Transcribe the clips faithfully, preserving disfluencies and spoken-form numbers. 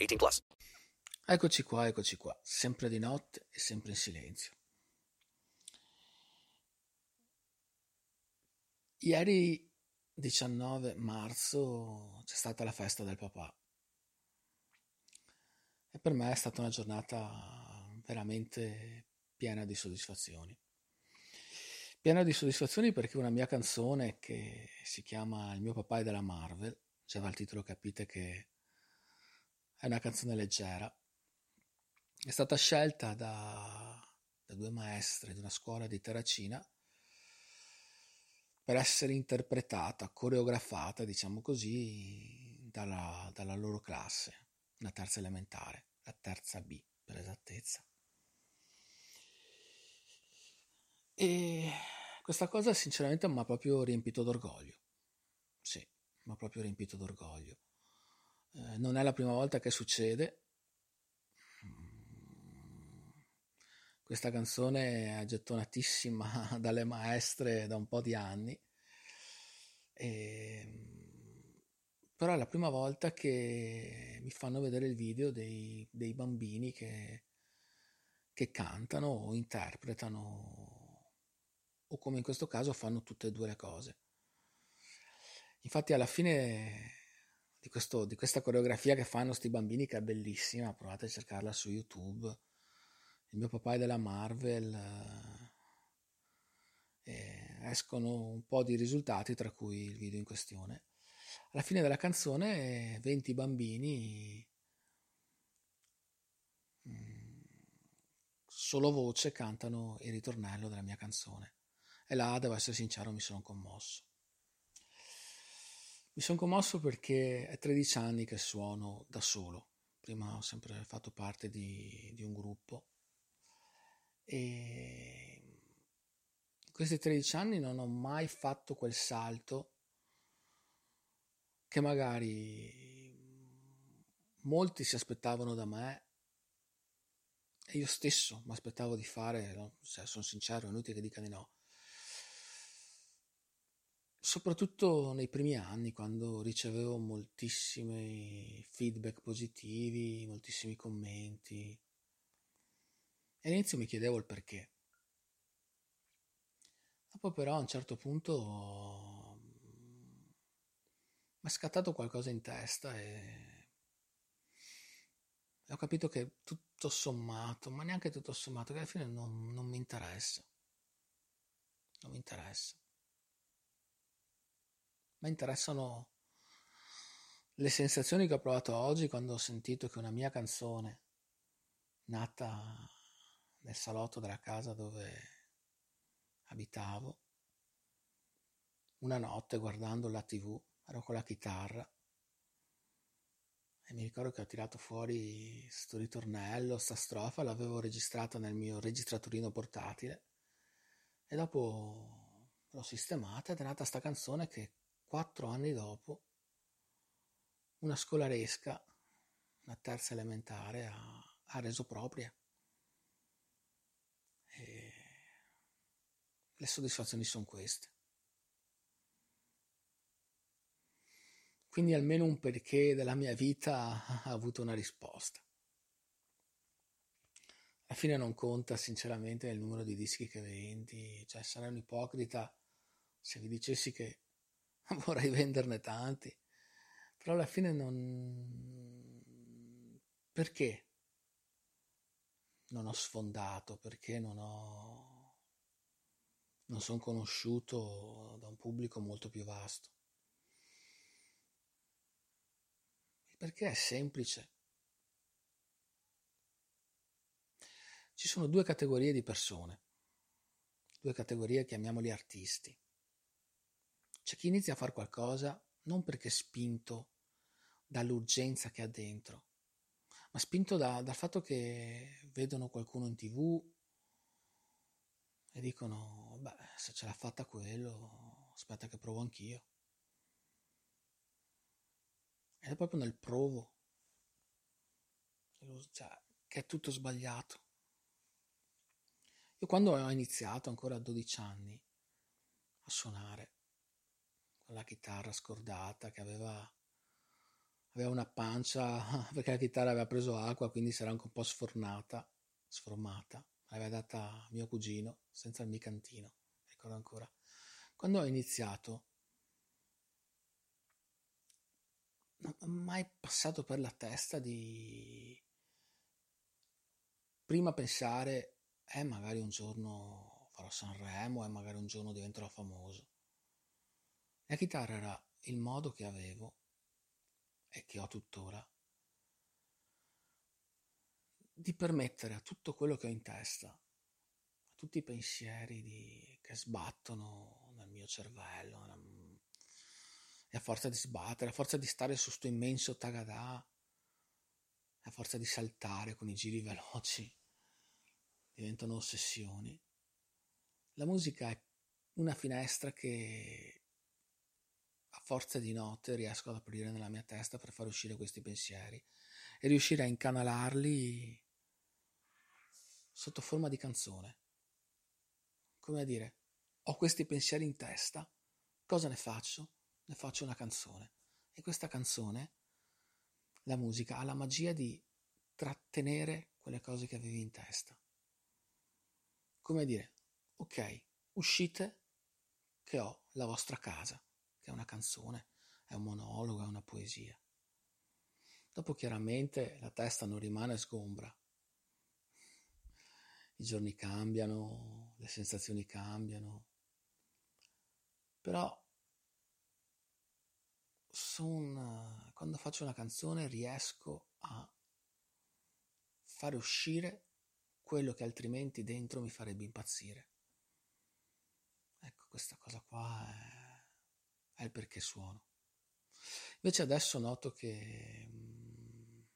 eighteen plus. Eccoci qua, eccoci qua. Sempre di notte e sempre in silenzio. Ieri diciannove marzo c'è stata la festa del papà. E per me è stata una giornata veramente piena di soddisfazioni. Piena di soddisfazioni perché una mia canzone che si chiama Il mio papà è della Marvel, già dal titolo capite che è una canzone leggera, è stata scelta da, da due maestre di una scuola di Terracina per essere interpretata, coreografata, diciamo così, dalla, dalla loro classe, la terza elementare, la terza B per esattezza. E questa cosa sinceramente mi ha proprio riempito d'orgoglio, sì, mi ha proprio riempito d'orgoglio. Eh, non è la prima volta che succede, questa canzone è gettonatissima dalle maestre da un po' di anni, e... però è la prima volta che mi fanno vedere il video dei, dei bambini che, che cantano o interpretano, o come in questo caso fanno tutte e due le cose. Infatti alla fine di, questo, di questa coreografia che fanno sti bambini, che è bellissima, provate a cercarla su YouTube, Il mio papà è della Marvel, eh, escono un po' di risultati, tra cui il video in questione. Alla fine della canzone venti bambini, solo voce, cantano il ritornello della mia canzone. E là, devo essere sincero, mi sono commosso. Mi sono commosso perché è tredici anni che suono da solo. Prima ho sempre fatto parte di, di un gruppo. E in questi tredici anni non ho mai fatto quel salto che magari molti si aspettavano da me. E io stesso mi aspettavo di fare, no? Se sono sincero, è inutile che dica di no. Soprattutto nei primi anni, quando ricevevo moltissimi feedback positivi, moltissimi commenti, e all'inizio mi chiedevo il perché. Dopo però a un certo punto mi è scattato qualcosa in testa e, e ho capito che tutto sommato, ma neanche tutto sommato, che alla fine non, non mi interessa, non mi interessa. Mi interessano le sensazioni che ho provato oggi quando ho sentito che una mia canzone, nata nel salotto della casa dove abitavo, una notte guardando la tivù, ero con la chitarra e mi ricordo che ho tirato fuori sto ritornello, sta strofa, l'avevo registrata nel mio registratorino portatile e dopo l'ho sistemata ed è nata sta canzone che Quattro anni dopo, una scolaresca, una terza elementare, ha, ha reso propria. E le soddisfazioni sono queste. Quindi almeno un perché della mia vita ha avuto una risposta. Alla fine non conta sinceramente il numero di dischi che vendi, cioè sarei un ipocrita se vi dicessi che vorrei venderne tanti, però alla fine non perché non ho sfondato, perché non ho non sono conosciuto da un pubblico molto più vasto. Perché è semplice. Ci sono due categorie di persone, due categorie, chiamiamoli artisti. C'è chi inizia a fare qualcosa non perché è spinto dall'urgenza che ha dentro, ma spinto da, dal fatto che vedono qualcuno in TV e dicono: beh, se ce l'ha fatta quello, aspetta che provo anch'io. È proprio nel provo, cioè, che è tutto sbagliato. Io quando ho iniziato, ancora a dodici anni, a suonare con la chitarra scordata, che aveva, aveva una pancia, perché la chitarra aveva preso acqua, quindi si era anche un po' sfornata, sformata, l'aveva data mio cugino, senza il micantino, ricordo ancora. Quando ho iniziato, non è mai passato per la testa di prima pensare eh magari un giorno farò Sanremo, eh magari un giorno diventerò famoso. La chitarra era il modo che avevo e che ho tuttora di permettere a tutto quello che ho in testa, a tutti i pensieri di... che sbattono nel mio cervello, nella e a forza di sbattere, a forza di stare su sto immenso tagadà, a forza di saltare con i giri veloci, diventano ossessioni. La musica è una finestra che a forza di notte riesco ad aprire nella mia testa per far uscire questi pensieri e riuscire a incanalarli sotto forma di canzone. Come a dire, ho questi pensieri in testa, cosa ne faccio? Ne faccio una canzone. E questa canzone, la musica, ha la magia di trattenere quelle cose che avevi in testa. Come dire, ok, uscite che ho la vostra casa, che è una canzone, è un monologo, è una poesia. Dopo chiaramente la testa non rimane sgombra. I giorni cambiano, le sensazioni cambiano. Però Sono, quando faccio una canzone riesco a fare uscire quello che altrimenti dentro mi farebbe impazzire. Ecco, questa cosa qua è, è il perché suono. Invece adesso noto che mh,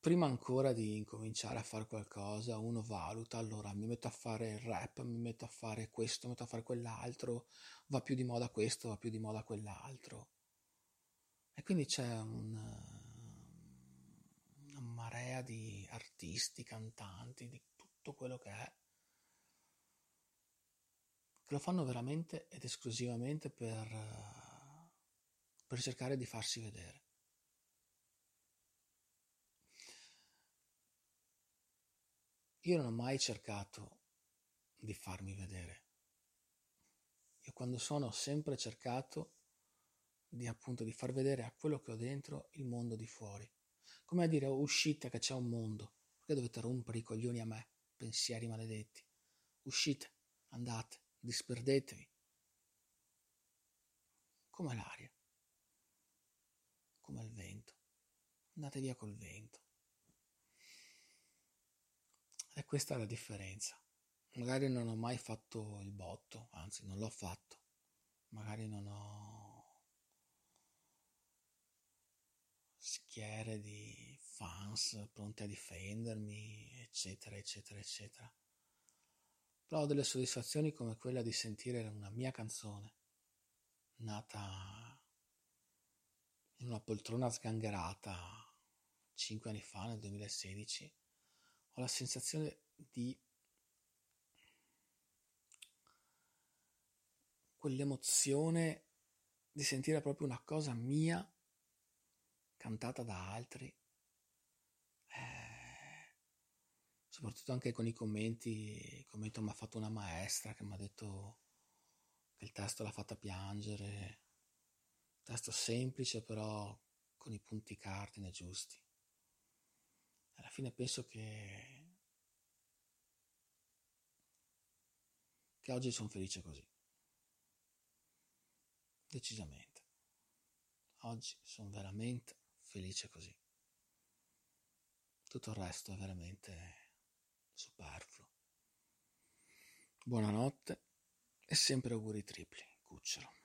prima ancora di incominciare a fare qualcosa uno valuta, allora mi metto a fare il rap, mi metto a fare questo, mi metto a fare quell'altro, va più di moda questo, va più di moda quell'altro. E quindi c'è una, una marea di artisti, cantanti, di tutto quello che è, che lo fanno veramente ed esclusivamente per, per cercare di farsi vedere. Io non ho mai cercato di farmi vedere. Io quando sono ho sempre cercato di appunto di far vedere a quello che ho dentro il mondo di fuori. Come a dire, uscite che c'è un mondo, perché dovete rompere i coglioni a me, pensieri maledetti. Uscite, andate, disperdetevi. Come l'aria, come il vento. Andate via col vento. E questa è la differenza. Magari non ho mai fatto il botto, anzi non l'ho fatto. Magari non ho schiere di fans pronte a difendermi, eccetera, eccetera, eccetera. Però ho delle soddisfazioni come quella di sentire una mia canzone nata in una poltrona sgangherata cinque anni fa, nel duemilasedici. Ho la sensazione di quell'emozione di sentire proprio una cosa mia cantata da altri, eh, soprattutto anche con i commenti. Il commento mi ha fatto una maestra che mi ha detto che il testo l'ha fatta piangere, testo semplice però con i punti cardine giusti. Alla fine penso che, che oggi sono felice così. Decisamente. Oggi sono veramente felice così. Tutto il resto è veramente superfluo. Buonanotte e sempre auguri tripli, Cucciolo.